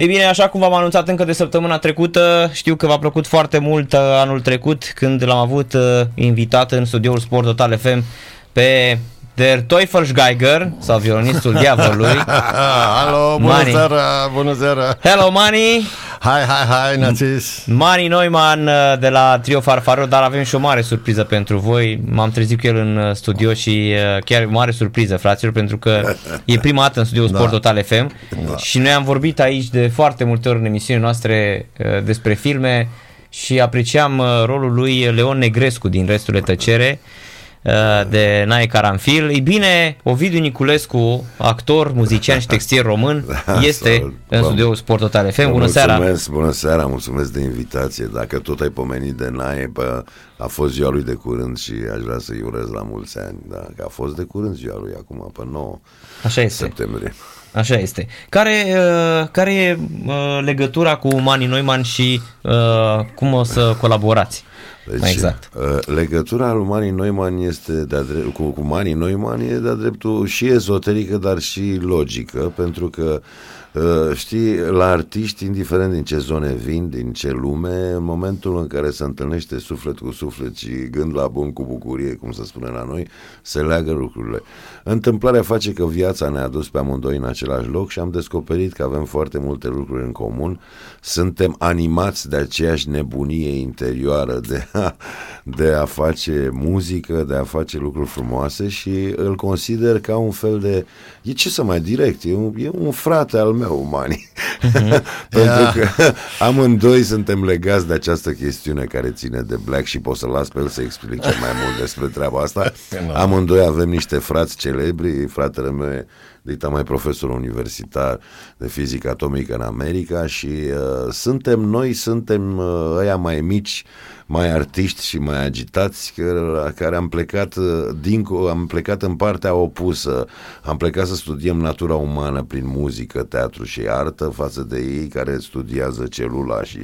Ei bine, așa cum v-am anunțat încă de săptămâna trecută, știu că v-a plăcut foarte mult anul trecut când l-am avut invitat în studioul Sport Total FM pe Der Teufels Geiger, sau violonistul diavolului. Alo, bună seara, bună seara. Hello, Mani. Hai, națis. Mani Neumann de la Trio Farfaro, dar avem și o mare surpriză pentru voi. M-am trezit cu el în studio și chiar mare surpriză, fraților, pentru că e prima dată în studioul Sport Total FM și noi am vorbit aici de foarte multe ori în emisiunile noastre despre filme și apreciam rolul lui Leon Negrescu din Restul tăcerii, de Nae Caranfil. Ei bine, Ovidiu Niculescu, actor, muzician și textier român, este în studioul Sport Total FM. Bună seara! Bună seara, mulțumesc de invitație. Dacă tot ai pomenit de Nae, a fost ziua lui de curând și aș vrea să-i urez la mulți ani. Că a fost de curând ziua lui, acum, pe 9 septembrie. Așa este. Care e legătura cu Mani Neumann și cum o să colaborați? Deci, exact. Legătura lui Mani Neumann cu Mani Neumann e de-a dreptul și ezoterică, dar și logică, pentru că știi, la artiști, indiferent din ce zone vin, din ce lume, în momentul în care se întâlnește suflet cu suflet și gând la bun cu bucurie, cum se spune la noi, se leagă lucrurile. Întâmplarea face că viața ne-a dus pe amândoi în același loc și am descoperit că avem foarte multe lucruri în comun. Suntem animați de aceeași nebunie interioară de a face muzică, de a face lucruri frumoase și îl consider ca un fel de... E ce să mai direct, e un frate al meu, Mani. Pentru că amândoi suntem legați de această chestiune care ține de black și pot să las pe el să explice mai mult despre treaba asta. Amândoi avem niște frați celebri, fratele meu e mai profesor universitar de fizică atomică în America și suntem ăia mai mici, mai artiști și mai agitați, care am plecat în partea opusă. Am plecat să studiem natura umană prin muzică, teatru și artă față de ei care studiază celula și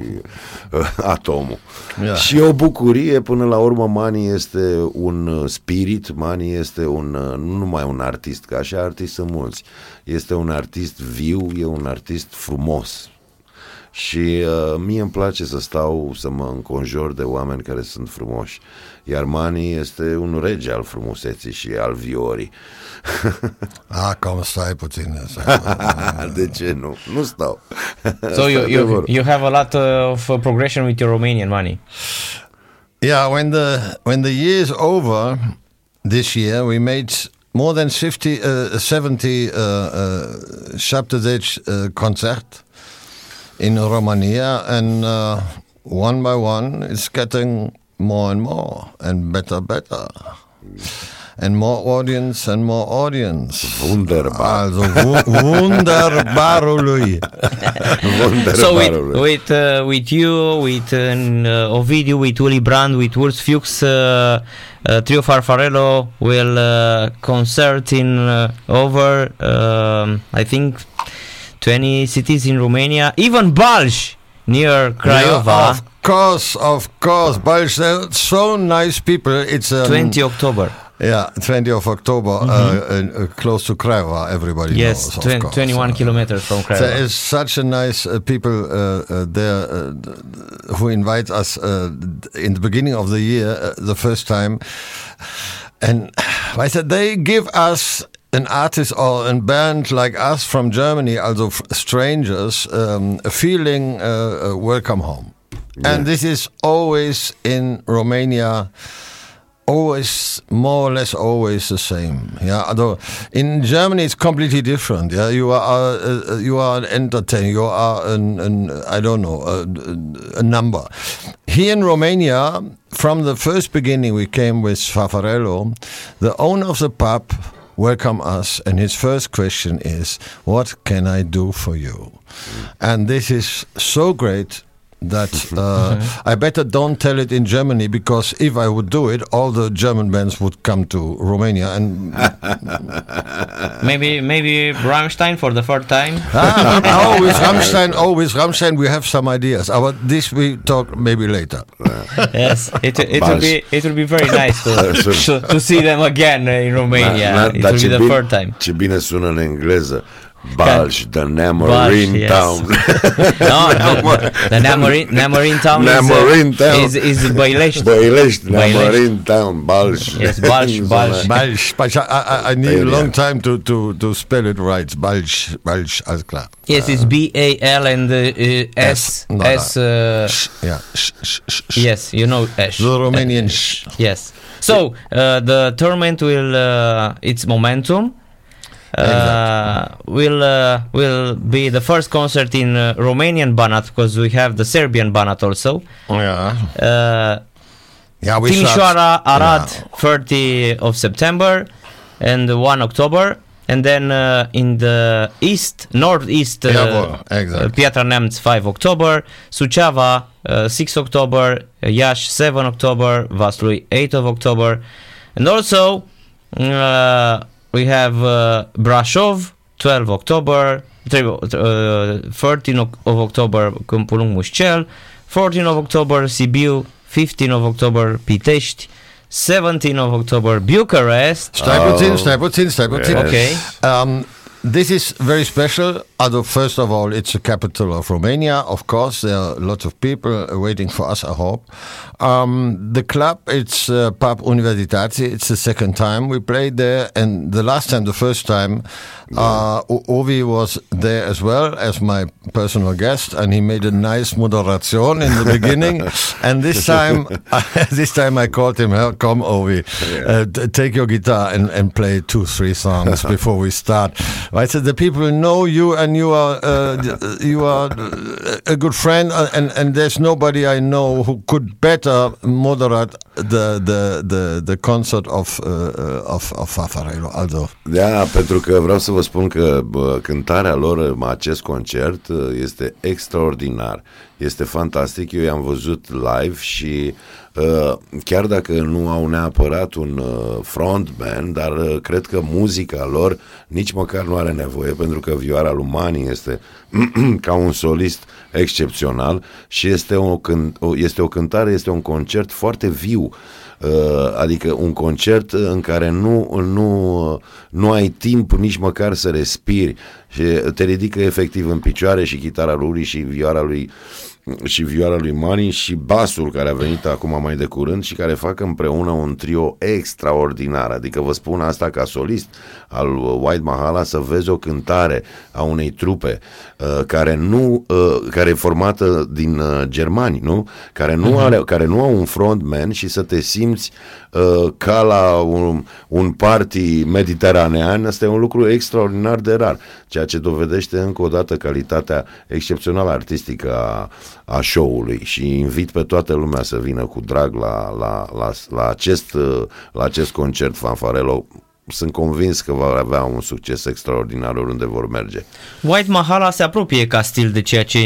atomul. Yeah. Și o bucurie, până la urmă, Mani este un spirit, Mani este nu numai un artist, că așa artiști sunt mulți. Este un artist viu, e un artist frumos. Și mie îmi place să stau, să mă înconjor de oameni care sunt frumoși. Iar Mani este un rege al frumuseții și al viorii. Acum stai puțin. De ce nu? Nu stau. So you have a lot of progression with your Romanian, Mani. Yeah, when the year's over, this year we made more than 70 concert in Romania, and one by one it's getting more and more and better and more audience. Wunderbar. Also wunderbarului. So with you, with Ovidiu, with Willy Brandt, with Wurz Fuchs, Trio Farfarello will concert in over I think 20 cities in Romania, even Balș near Craiova. Yeah, of course, Balș. They're so nice people. It's 20 October. Yeah, 20 of October, close to Craiova. Everybody knows. Yes, 21 kilometers from Craiova. There is such a nice people there who invite us in the beginning of the year, the first time, and I said they give us an artist or a band like us from Germany, also strangers, feeling welcome home. Yeah. And this is always in Romania, always more or less always the same. Yeah, although in Germany it's completely different. Yeah, you are an entertainer, you are a number. Here in Romania, from the first beginning, we came with Farfarello, the owner of the pub. Welcome us, and his first question is, what can I do for you? And this is so great that I better don't tell it in Germany, because if I would do it, all the German bands would come to Romania and maybe Rammstein for the third time. Always Rammstein. We have some ideas. About this we talk maybe later. Yes, it will be very nice to see them again in Romania. It will be the third time. Ce bine sună în engleză. Balș, the Neamorin town. No, the Neamorin town is Băilești. Băilești, Neamorin town, Balș. Yes, Balș. I need a long time to spell it right. Balș, as clar. Yes, it's B-A-L and S. S. Yeah. Yes, you know S. The Romanian S. Yes. So, the tournament will, its momentum. Exactly. Will be the first concert in Romanian Banat, because we have the Serbian Banat also. Yeah. Timișoara, Arad, 30 of September and 1 October, and then in the northeast, exactly. Piatra Neamț 5 October, Suceava 6 October, Iași 7 October, Vaslui 8 of October, and also we have Brașov, 12 October, 13 of October, Câmpul Lung Mușcel, 14 of October, Sibiu, 15 of October, Pitești, 17 of October, Bucharest. Stai puțin. Yes. Okay. This is very special, although first of all, it's the capital of Romania. Of course, there are lots of people waiting for us, I hope. The club, it's Pub Universitati. It's the second time we played there. And the first time, Ovi was there as well as my personal guest. And he made a nice moderation in the beginning. And this time I called him, come Ovi, take your guitar and play 2-3 songs before we start. I said, the people know you, and you are a good friend, and there's nobody I know who could better moderate the concert of Farfarello. Also. Da, pentru că vreau să vă spun că cântarea lor, acest concert, este extraordinar. Este fantastic, eu i-am văzut live și chiar dacă nu au neapărat un frontman, dar cred că muzica lor nici măcar nu are nevoie, pentru că vioara lui Mani este ca un solist excepțional și este un concert foarte viu. Adică un concert în care nu ai timp nici măcar să respiri și te ridică efectiv în picioare și chitara lui Uli și vioara lui Mani și basul care a venit acum mai de curând și care fac împreună un trio extraordinar. Adică vă spun asta ca solist al White Mahala, să vezi o cântare a unei trupe care e formată din germani, nu? Care nu au un frontman și să te simți ca la un party mediteranean. Asta e un lucru extraordinar de rar, ceea ce dovedește încă o dată calitatea excepțională artistică a show-ului și invit pe toată lumea să vină cu drag la acest concert Farfarello. Sunt convins că va avea un succes extraordinar oriunde vor merge. White Mahala se apropie ca stil de ceea ce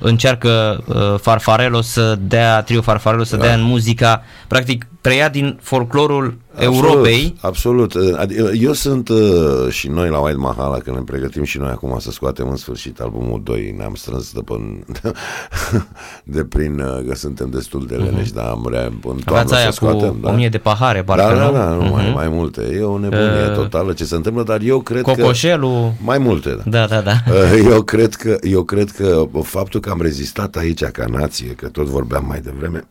încearcă Farfarello să dea, Trio Farfarello să dea în muzica, practic preia din folclorul Europei. Absolut. Eu sunt și noi la White Mahala, că ne pregătim și noi acum să scoatem în sfârșit albumul 2. Ne-am strâns că suntem destul de leneși, dar am în toamnă să scoatem. Cu 1000 de pahare, parcă nu? Da, mai multe. E o nebunie totală ce se întâmplă, dar eu cred că... Mai multe, da. Eu cred că faptul că am rezistat aici ca nație, că tot vorbeam mai devreme,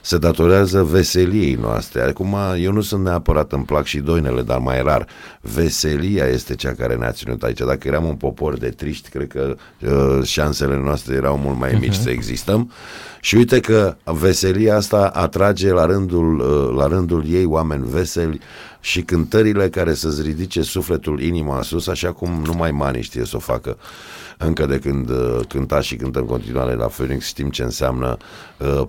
se datorează veseliei noastre. Acum, eu nu sunt neapărat, îmi plac și doinele, dar mai rar. Veselia este cea care ne-a ținut aici. Dacă eram un popor de triști, cred că șansele noastre erau mult mai mici să existăm. Și uite că veselia asta atrage la rândul ei oameni veseli și cântările care să-ți ridice sufletul, inima sus, așa cum numai Mani știe să o facă. Încă de când cânta și cântă în continuare la Phoenix, știm ce înseamnă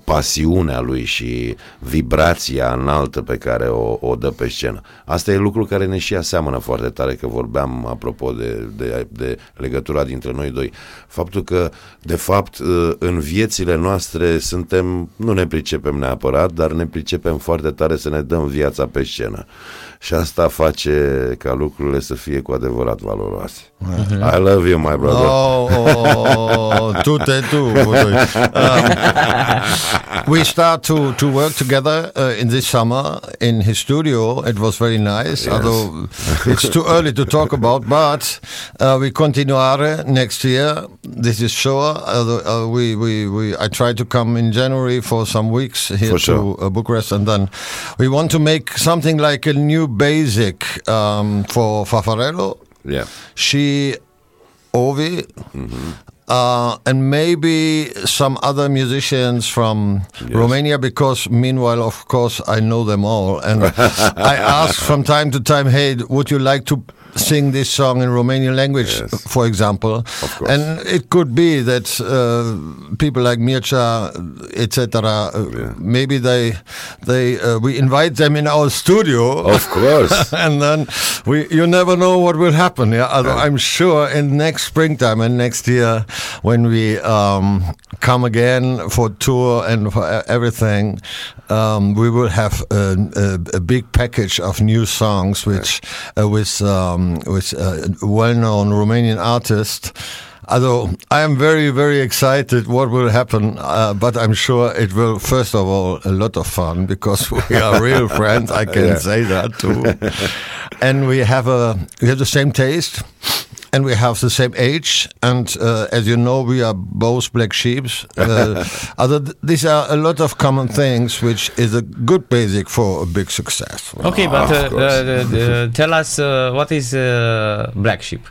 pasiunea lui și vibrația înaltă pe care o dă pe scenă. Asta e lucru care ne și aseamănă foarte tare, că vorbeam apropo de legătura dintre noi doi. Faptul că, de fapt, în viețile noastre nu ne pricepem neapărat, dar ne pricepem foarte tare să ne dăm viața pe scenă. Și asta face ca lucrurile să fie cu adevărat valoroase. I love you, my brother. Tu te tu. We start to work together in this summer in his studio. It was very nice, yes. Although it's too early to talk about, but we continuare next year. This is sure. I try to come in January for some weeks here to Bucharest, and then we want to make something like a new basic for Farfarello. Yeah. She, Ovi, and maybe some other musicians from Romania, because meanwhile, of course, I know them all. And I ask from time to time, hey, would you like to sing this song in Romanian language, for example? Of course. And it could be that people like Mircea, etc., maybe they we invite them in our studio, of course, and then you never know what will happen. I'm sure in next springtime and next year, when we come again for tour and for everything, we will have a big package of new songs, which with well-known Romanian artist. Although I am very, very excited what will happen, but I'm sure it will, first of all, a lot of fun, because we are real friends, I can say that too. And we have the same taste, and we have the same age, and as you know, we are both black sheeps. These are a lot of common things, which is a good basic for a big success. Okay, but tell us what is black sheep?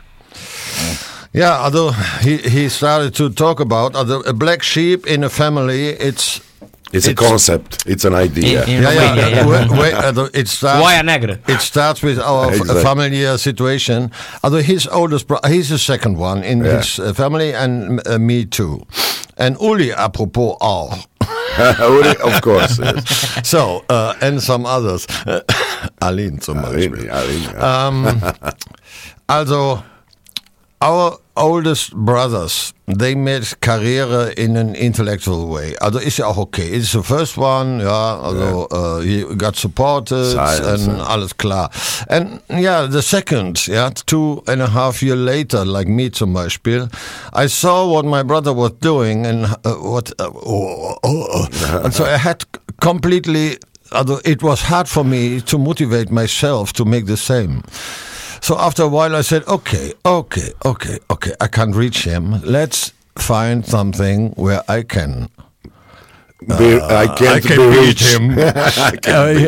Yeah, although he started to talk about a black sheep in a family. It's a concept. It's an idea. It starts with our familiar situation. Although his oldest brother, he's the second one in his family, and me too. And Uli, apropos, auch. Uli, of course. Yes. So and some others, Aline, zum Beispiel. Also. Our oldest brothers, they made career in an intellectual way. Also is ja auch okay. It's the first one, also he got supported, Science, and alles klar. And the second, 2.5 years later, like me zum Beispiel, I saw what my brother was doing and and so I had completely, although it was hard for me to motivate myself to make the same. So after a while I said, okay, I can't reach him. Let's find something where I can. I can't reach him.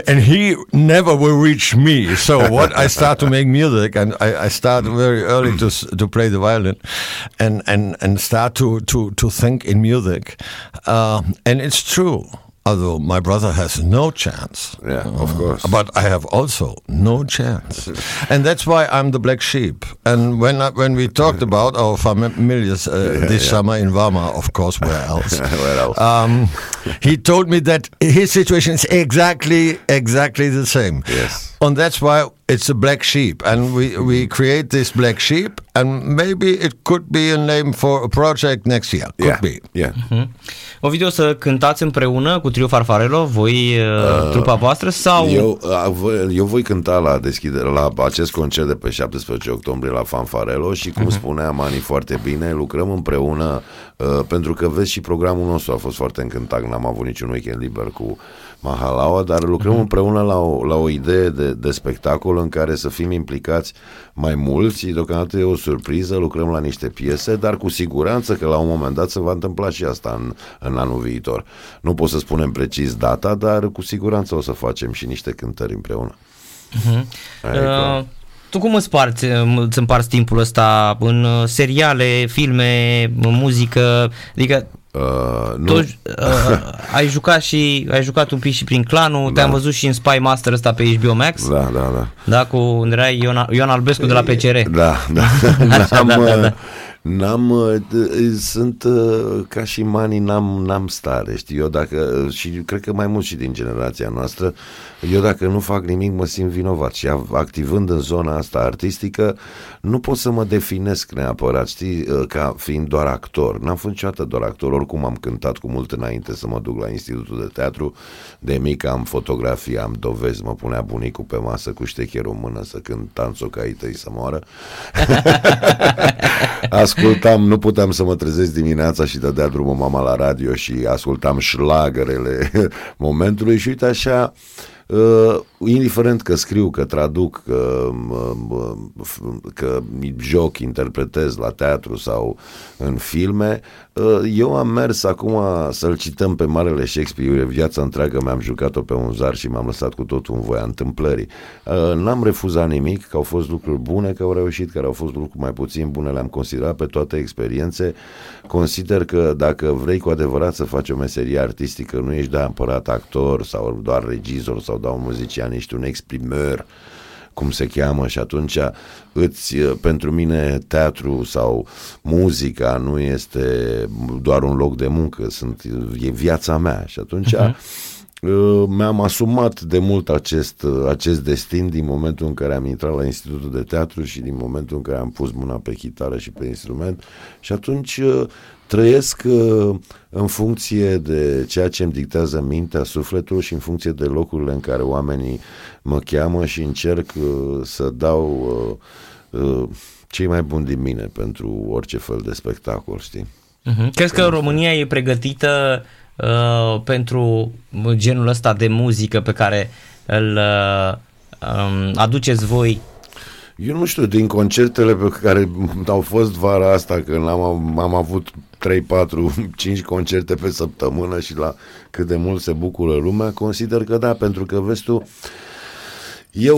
And he never will reach me. So what I start to make music, and I start very early to play the violin and start to think in music. And it's true. Although my brother has no chance. Yeah, of course. But I have also no chance. And that's why I'm the black sheep. And when we talked about our familiars this summer in Varma, of course, where else? He told me that his situation is exactly the same. Yes. And that's why it's a black sheep, and we create this black sheep, and maybe it could be a name for a project next year. Could be. Yeah. Mm-hmm. Ovidiu, o să cântați împreună cu Trio Farfarello, voi trupa voastră, sau? Eu voi cânta la deschidere, la acest concert de pe 17 octombrie la Farfarello, și cum spunea Mani foarte bine, lucrăm împreună, pentru că vezi și programul nostru a fost foarte încântat, n-am avut niciun weekend liber cu Mahalaua, dar lucrăm împreună la o idee de spectacol în care să fim implicați mai mulți. Deocamdată e o surpriză, lucrăm la niște piese, dar cu siguranță că la un moment dat se va întâmpla și asta în anul viitor. Nu pot să spunem precis data, dar cu siguranță o să facem și niște cântări împreună. Tu cum îți împarți timpul ăsta în seriale, filme, muzică? Adică ai jucat un pic și prin Clanul, te-am văzut și în Spy Master ăsta pe HBO Max. Da, cu Andrei Ion Albescu de la PCR. Sunt ca și Mani, n-am stare, știi, eu dacă, și cred că mai mult și din generația noastră, eu dacă nu fac nimic mă simt vinovat, și activând în zona asta artistică nu pot să mă definesc neapărat, știi, ca fiind doar actor. N-am fost niciodată doar actor, oricum am cântat cu mult înainte să mă duc la Institutul de Teatru, de mic am fotografie, am dovezi, mă punea bunicul pe masă cu ștecherul în mână să cânt Tanțo ca ei tăi să moară. ascultam, nu puteam să mă trezesc dimineața și dădea drumul mama la radio și ascultam șlagerele momentului și uite așa, indiferent că scriu, că traduc, că joc, interpretez la teatru sau în filme, eu am mers acum să-l cităm pe marele Shakespeare, viața întreagă mi-am jucat-o pe un zar și m-am lăsat cu totul în voia întâmplării. N-am refuzat nimic, că au fost lucruri bune, că au reușit, că au fost lucruri mai puțin bune, le-am considerat pe toate experiențe. Consider că dacă vrei cu adevărat să faci o meserie artistică, nu ești neapărat actor sau doar regizor sau doar un muzician, ești un exprimeur, cum se cheamă, și atunci pentru mine teatru sau muzica nu este doar un loc de muncă, e viața mea și atunci mi-am asumat de mult acest destin din momentul în care am intrat la Institutul de Teatru și din momentul în care am pus mâna pe chitară și pe instrument și atunci trăiesc în funcție de ceea ce îmi dictează mintea, sufletul și în funcție de locurile în care oamenii mă cheamă și încerc să dau cei mai buni din mine pentru orice fel de spectacol, știi? Crezi că România e pregătită pentru genul ăsta de muzică pe care îl aduceți voi? Eu nu știu, din concertele pe care au fost vara asta, când am avut 3, 4, 5 concerte pe săptămână și la cât de mult se bucură lumea, consider că da, pentru că vezi tu, eu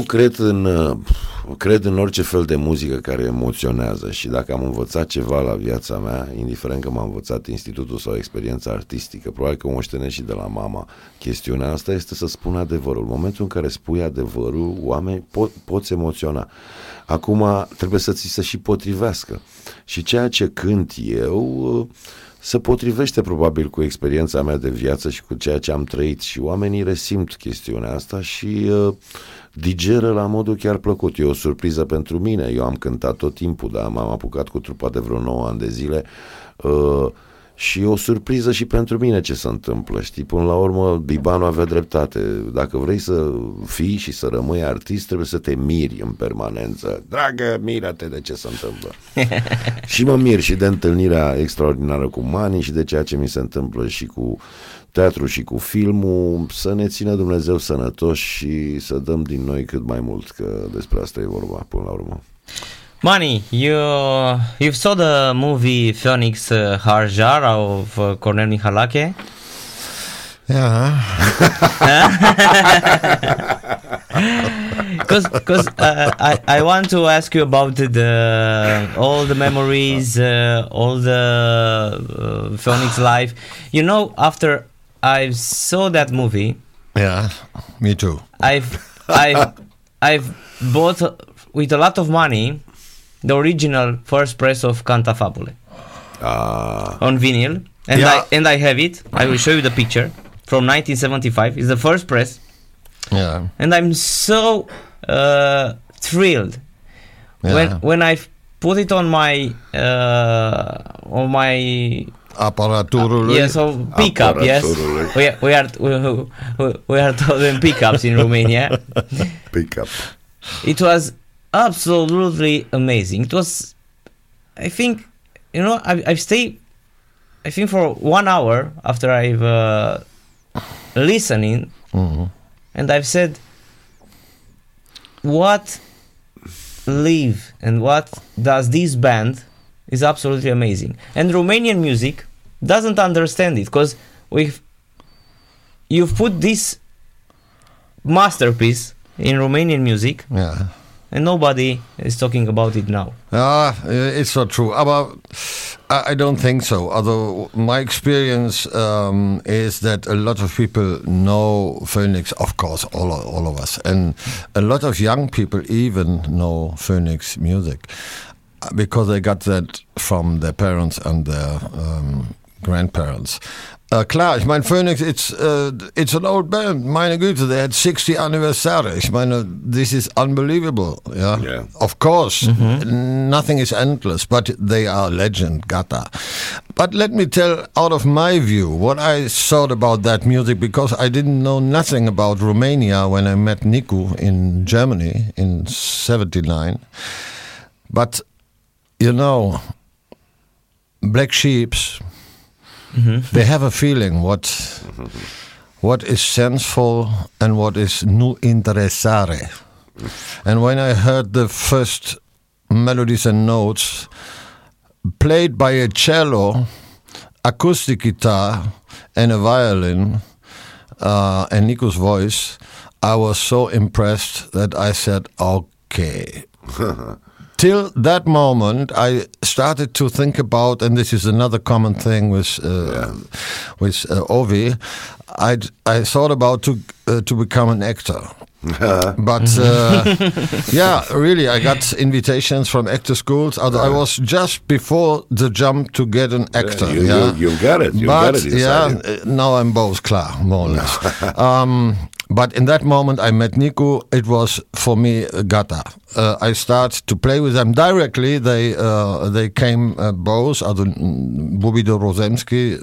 cred în orice fel de muzică care emoționează și dacă am învățat ceva la viața mea, indiferent că m-a învățat institutul sau experiența artistică, probabil că o moștenesc și de la mama, chestiunea asta este să spun adevărul. În momentul în care spui adevărul, oamenii poți emoționa. Acum trebuie să ți se și potrivească. Și ceea ce cânt eu se potrivește probabil cu experiența mea de viață și cu ceea ce am trăit și oamenii resimt chestiunea asta și digeră la modul chiar plăcut. E o surpriză pentru mine, eu am cântat tot timpul, dar m-am apucat cu trupa de vreo 9 ani de zile și e o surpriză și pentru mine ce se întâmplă, știi? Până la urmă, Bibanu avea dreptate. Dacă vrei să fii și să rămâi artist, trebuie să te miri în permanență. Dragă, miră-te de ce se întâmplă. Și mă mir și de întâlnirea extraordinară cu Mani și de ceea ce mi se întâmplă și cu teatru și cu filmul, să ne țină Dumnezeu sănătoși și să dăm din noi cât mai mult, că despre asta e vorba până la urmă. Mani, you've saw the movie Phoenix Harjar of Cornel Mihalache? Yeah. Because I want to ask you about all the memories, all the Phoenix life. You know, after I saw that movie. Yeah, me too. I've bought with a lot of money the original first press of Cantafabule on vinyl, and yeah. I have it. I will show you the picture from 1975. It's the first press. Yeah. And I'm so thrilled when I put it on my aparaturului. Yes, so pickup. Yes, we are doing pickups in Romania. Pickup. It was absolutely amazing. It was, I think, you know, I've stayed, I think, for 1 hour after I've listening, and I've said, what live and what does this band is absolutely amazing. And Romanian music doesn't understand it, because you've put this masterpiece in Romanian music. Yeah. And nobody is talking about it now. It's not true. But I don't think so. Although my experience is that a lot of people know Phoenix, of course, all of us. And a lot of young people even know Phoenix music because they got that from their parents and their grandparents. Klar, ich meine, Phoenix, it's an old band, meine Güte, they had 60 anniversary, ich meine, this is unbelievable, yeah, yeah. Of course, nothing is endless, but they are legend, Gata. But let me tell, out of my view, what I thought about that music, because I didn't know nothing about Romania when I met Nico in Germany in 79, but, you know, Black Sheeps, they have a feeling what is sensual and what is nu interesare. And when I heard the first melodies and notes played by a cello, acoustic guitar and a violin, and Nico's voice, I was so impressed that I said, okay. Till that moment, I started to think about, and this is another common thing with Ovi, I thought about to become an actor. But yeah, really, I got invitations from actor schools. I was just before the jump to get an actor. You got it. Now I'm both, klar, more or less. But in that moment I met Nico, it was for me gata. I started to play with them directly. They came both, Bubi de Rosemski,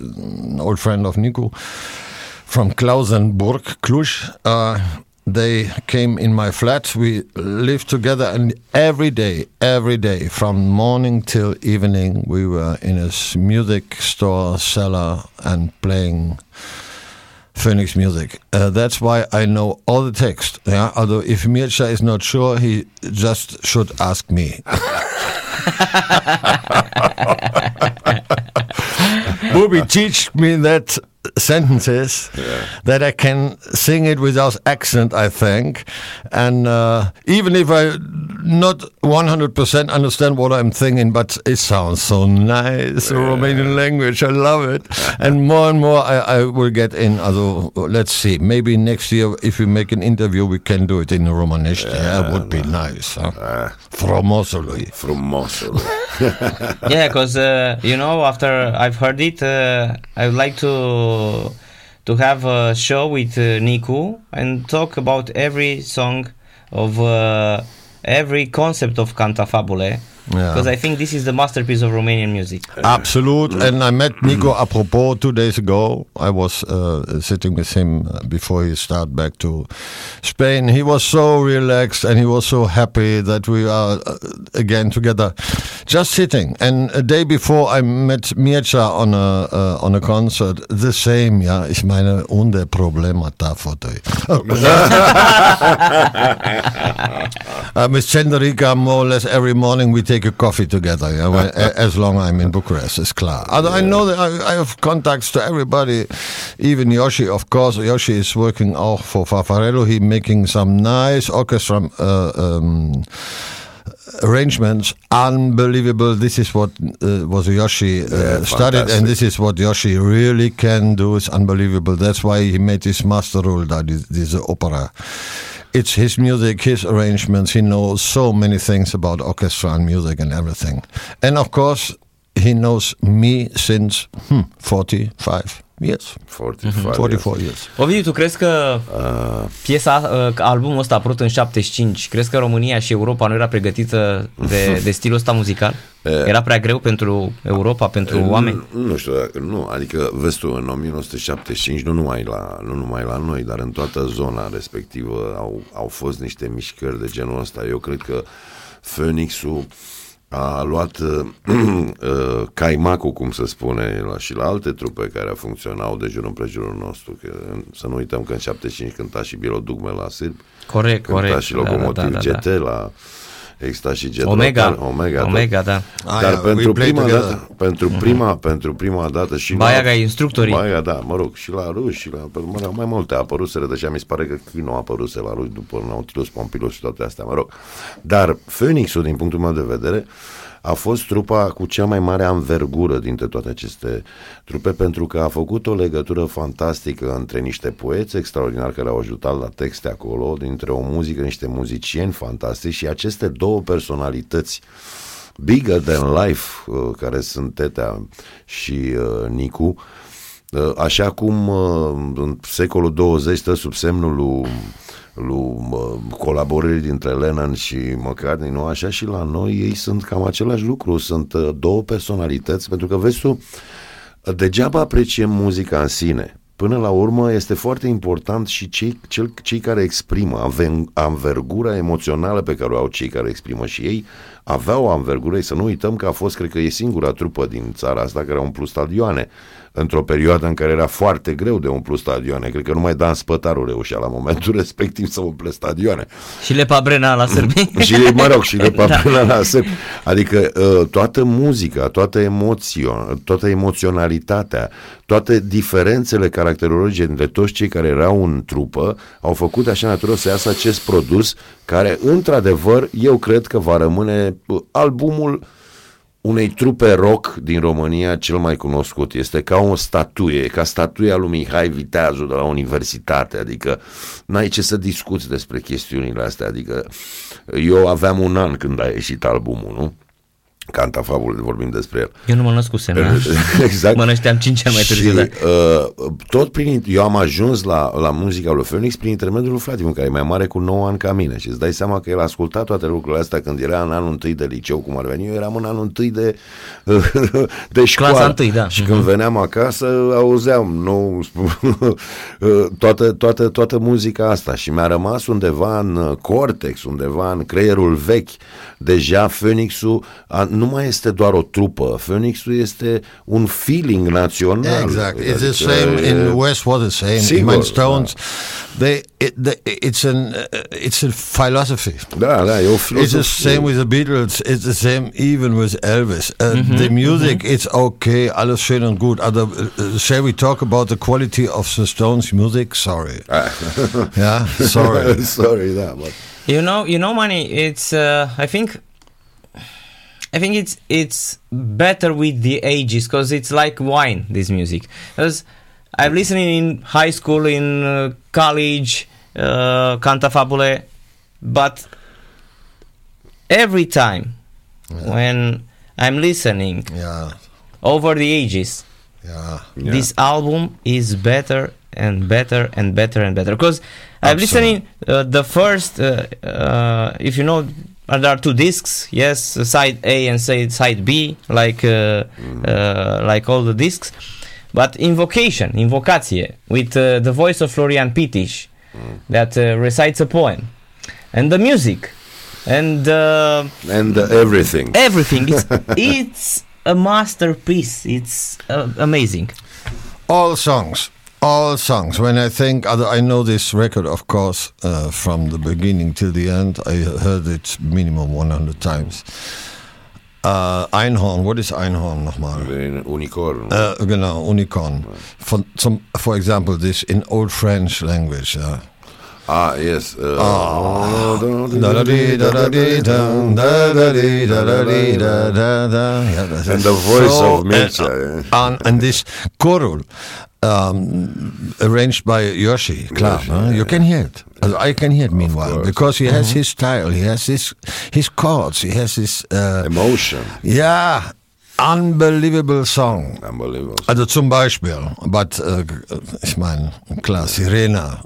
an old friend of Nico, from Klausenburg, Cluj. They came in my flat. We lived together, and every day, from morning till evening, we were in a music store cellar and playing Phoenix music. That's why I know all the text. Yeah? Although if Mircea is not sure, he just should ask me. Bubi teach me that sentences that I can sing it without accent, I think. And even if I not 100% understand what I'm thinking, but it sounds so nice, Romanian language, I love it. And more I will get in. Although, let's see, maybe next year if we make an interview, we can do it in Romanish. That would be nice. Huh? Frumosului. Yeah, because, you know, after I've heard it, I would like to have a show with Nicu and talk about every song of every concept of Cantafabule, because I think this is the masterpiece of Romanian music. Absolute. And I met Nico apropos 2 days ago. I was sitting with him before he started back to Spain. He was so relaxed and he was so happy that we are again together, just sitting. And a day before I met Mircea on a concert, the same. Ja, ich meine, ohne Probleme davor. With Chandrika, more or less every morning we take a coffee together, as long I'm in Bucharest, it's klar. I know that I have contacts to everybody, even Yoshi, of course. Yoshi is working auch for Farfarello. He's making some nice orchestra arrangements, unbelievable. This is what was Yoshi studied, fantastic. And this is what Yoshi really can do. It's unbelievable. That's why he made this master rule, this opera. It's his music, his arrangements. He knows so many things about orchestra and music and everything. And of course, he knows me since 45 years. 44 years. Ovidiu, tu crezi că albumul ăsta a apărut în 75, crezi că România și Europa nu era pregătită de stilul ăsta muzical? Era prea greu pentru Europa, pentru oameni? Nu știu, nu, adică vezi tu, în 1975, nu numai la noi, dar în toată zona respectivă au fost niște mișcări de genul ăsta. Eu cred că Phoenix-ul a luat caimacul, cum se spune, și la alte trupe care funcționau de jur împrejurul nostru. Că, să nu uităm că în 75 cânta și Bilodugme la sârbi, cânta și Locomotiv GT la... Exista și Jet Omega, da. Dar pentru prima dată și Baiaga instructorii. Baiaga, da, mă rog, și la ruși, și la mai multe apăruseră, deja mi se pare că Chino a apăruse la ruși după Nautilus, Pompilus și toate astea, mă rog. Dar Phoenix-ul, din punctul meu de vedere, a fost trupa cu cea mai mare anvergură dintre toate aceste trupe, pentru că a făcut o legătură fantastică între niște poeți extraordinari care au ajutat la texte acolo, dintre o muzică, niște muzicieni fantastici și aceste două personalități bigger than life, care sunt Tetea și Nicu, așa cum în secolul 20 stă sub semnul lui colaborării dintre Lennon și McCartney, nu așa și la noi ei sunt cam același lucru, sunt două personalități, pentru că vezi tu, degeaba apreciem muzica în sine, până la urmă este foarte important și cei care exprimă, anvergura emoțională pe care o au cei care exprimă și ei avea o anvergură, să nu uităm că a fost, cred că e singura trupă din țara asta care a umplut stadioane, într-o perioadă în care era foarte greu de umplut stadioane, cred că numai Dan Spătaru reușea la momentul respectiv să umple stadioane. Și Lepa Brena la sârbi. și Lepa Brena la sârbi. Adică toată muzica, toată emoționalitatea, toate diferențele caracterologice între toți cei care erau în trupă au făcut așa natural să iasă acest produs care, într-adevăr, eu cred că va rămâne albumul unei trupe rock din România cel mai cunoscut. Este ca o statuie, ca statuia lui Mihai Viteazu de la universitate, adică n-ai ce să discuți despre chestiunile astea, adică eu aveam un an când a ieșit albumul, nu? Cantafabule, vorbim despre el. Eu nu mă născusem, exact. Mă nășteam 5 ani mai târziu. Și, eu am ajuns la muzica lui Phoenix prin intermediul lui Flatim, care e mai mare cu 9 ani ca mine. Și îți dai seama că el a ascultat toate lucrurile astea când era în anul întâi de liceu, cum ar veni. Eu eram în anul întâi de școală. Clasa întâi, da. Și când veneam acasă, auzeam toată muzica asta. Și mi-a rămas undeva în cortex, undeva în creierul vechi. Deja Phoenix-ul nu mai este doar o trupă. Phoenix-ul este un feeling național. Exact. It's the same in West Water, same in Stones. Da. It's a philosophy. Da, e o filozofie. It's the same with the Beatles. It's the same even with Elvis. The music, it's okay, alles schön und gut. Shall we talk about the quality of the Stones music? Sorry. Yeah, sorry. Sorry, that. But you know, Mani, it's, I think it's better with the ages, because it's like wine, this music. Because I've listened in high school, in college, Cantafabule, but every time when I'm listening over the ages, this album is better and better and better and better. Because I've listening the first, if you know, there are two discs, yes, side A and side B, like all the discs. But Invocație, with the voice of Florian Pitiș, that recites a poem, and the music, and everything. It's a masterpiece. It's amazing. All songs. When I think, I know this record, of course, from the beginning till the end. I heard it minimum 100 times. Einhorn, what is Einhorn nochmal? Unicorn. Genau, Unicorn. For example, this in old French language. Yes. And the voice of Mircea. And this chorul. Arranged by Yoshi, klar. You can hear it. I can hear it meanwhile, because he has his style, he has his chords, he has his emotion. Yeah, unbelievable song. Unbelievable. Also zum Beispiel, but ich meine, klar, Sirena,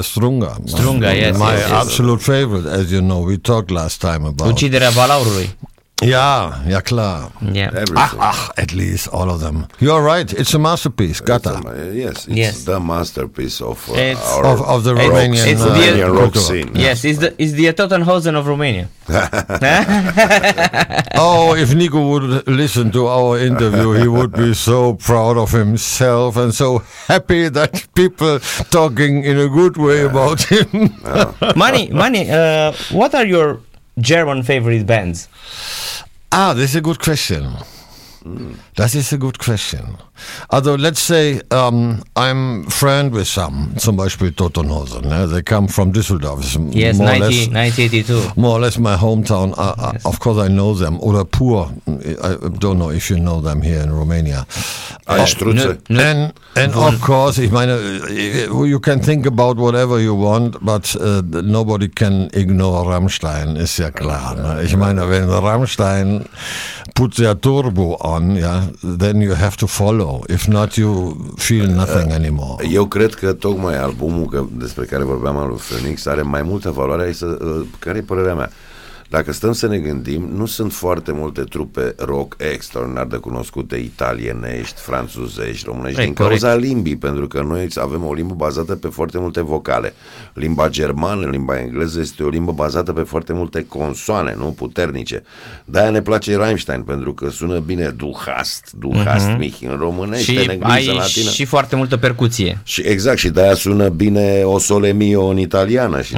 Strunga. Strunga, yes. My absolute favorite, as you know, we talked last time about. Uciderea Valaurului. Yeah, klar. Yeah. At least all of them. You're right. It's a masterpiece. Gata. It's the masterpiece of of the Romanian rock scene. Yes, it's the Toten Hosen of Romania. Oh, if Nico would listen to our interview, he would be so proud of himself and so happy that people talking in a good way about him. Mani, what are your German favorite bands? This is a good question. That is a good question. Although, let's say I'm friend with some, zum Beispiel Toten Hosen. They come from Düsseldorf. Yes, 1982. More or less my hometown. Yes. Of course, I know them. Oder Pur. I don't know if you know them here in Romania. And of course, ich meine, you can think about whatever you want, but nobody can ignore Rammstein, ist ja klar. Ne? Ich meine, wenn Rammstein puts their turbo on, then you have to follow. If not, you feel nothing anymore. Eu cred că tocmai albumul despre care vorbeam al lui Phoenix are mai multă valoare. Care e părerea mea? Dacă stăm să ne gândim, nu sunt foarte multe trupe rock extraordinar de cunoscute, italienești, franțuzești, românești, din cauza limbii, pentru că noi avem o limbă bazată pe foarte multe vocale. Limba germană, limba engleză este o limbă bazată pe foarte multe consoane, nu? Puternice. De-aia ne place Rammstein, pentru că sună bine du hast mic în românește, în engleză, latină. Și foarte multă percuție. Și exact, și de-aia sună bine o sole mio în italiană. Și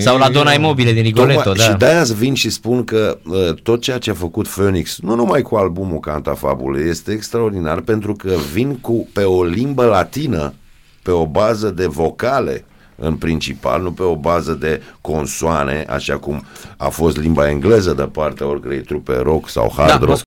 sau la Dona Immobile din Rigoletto. Și de-aia vin și spun că tot ceea ce a făcut Phoenix, nu numai cu albumul Cantafabule, este extraordinar, pentru că vin pe o limbă latină, pe o bază de vocale în principal, nu pe o bază de consoane, așa cum a fost limba engleză de partea oricărei trupe rock sau hard rock.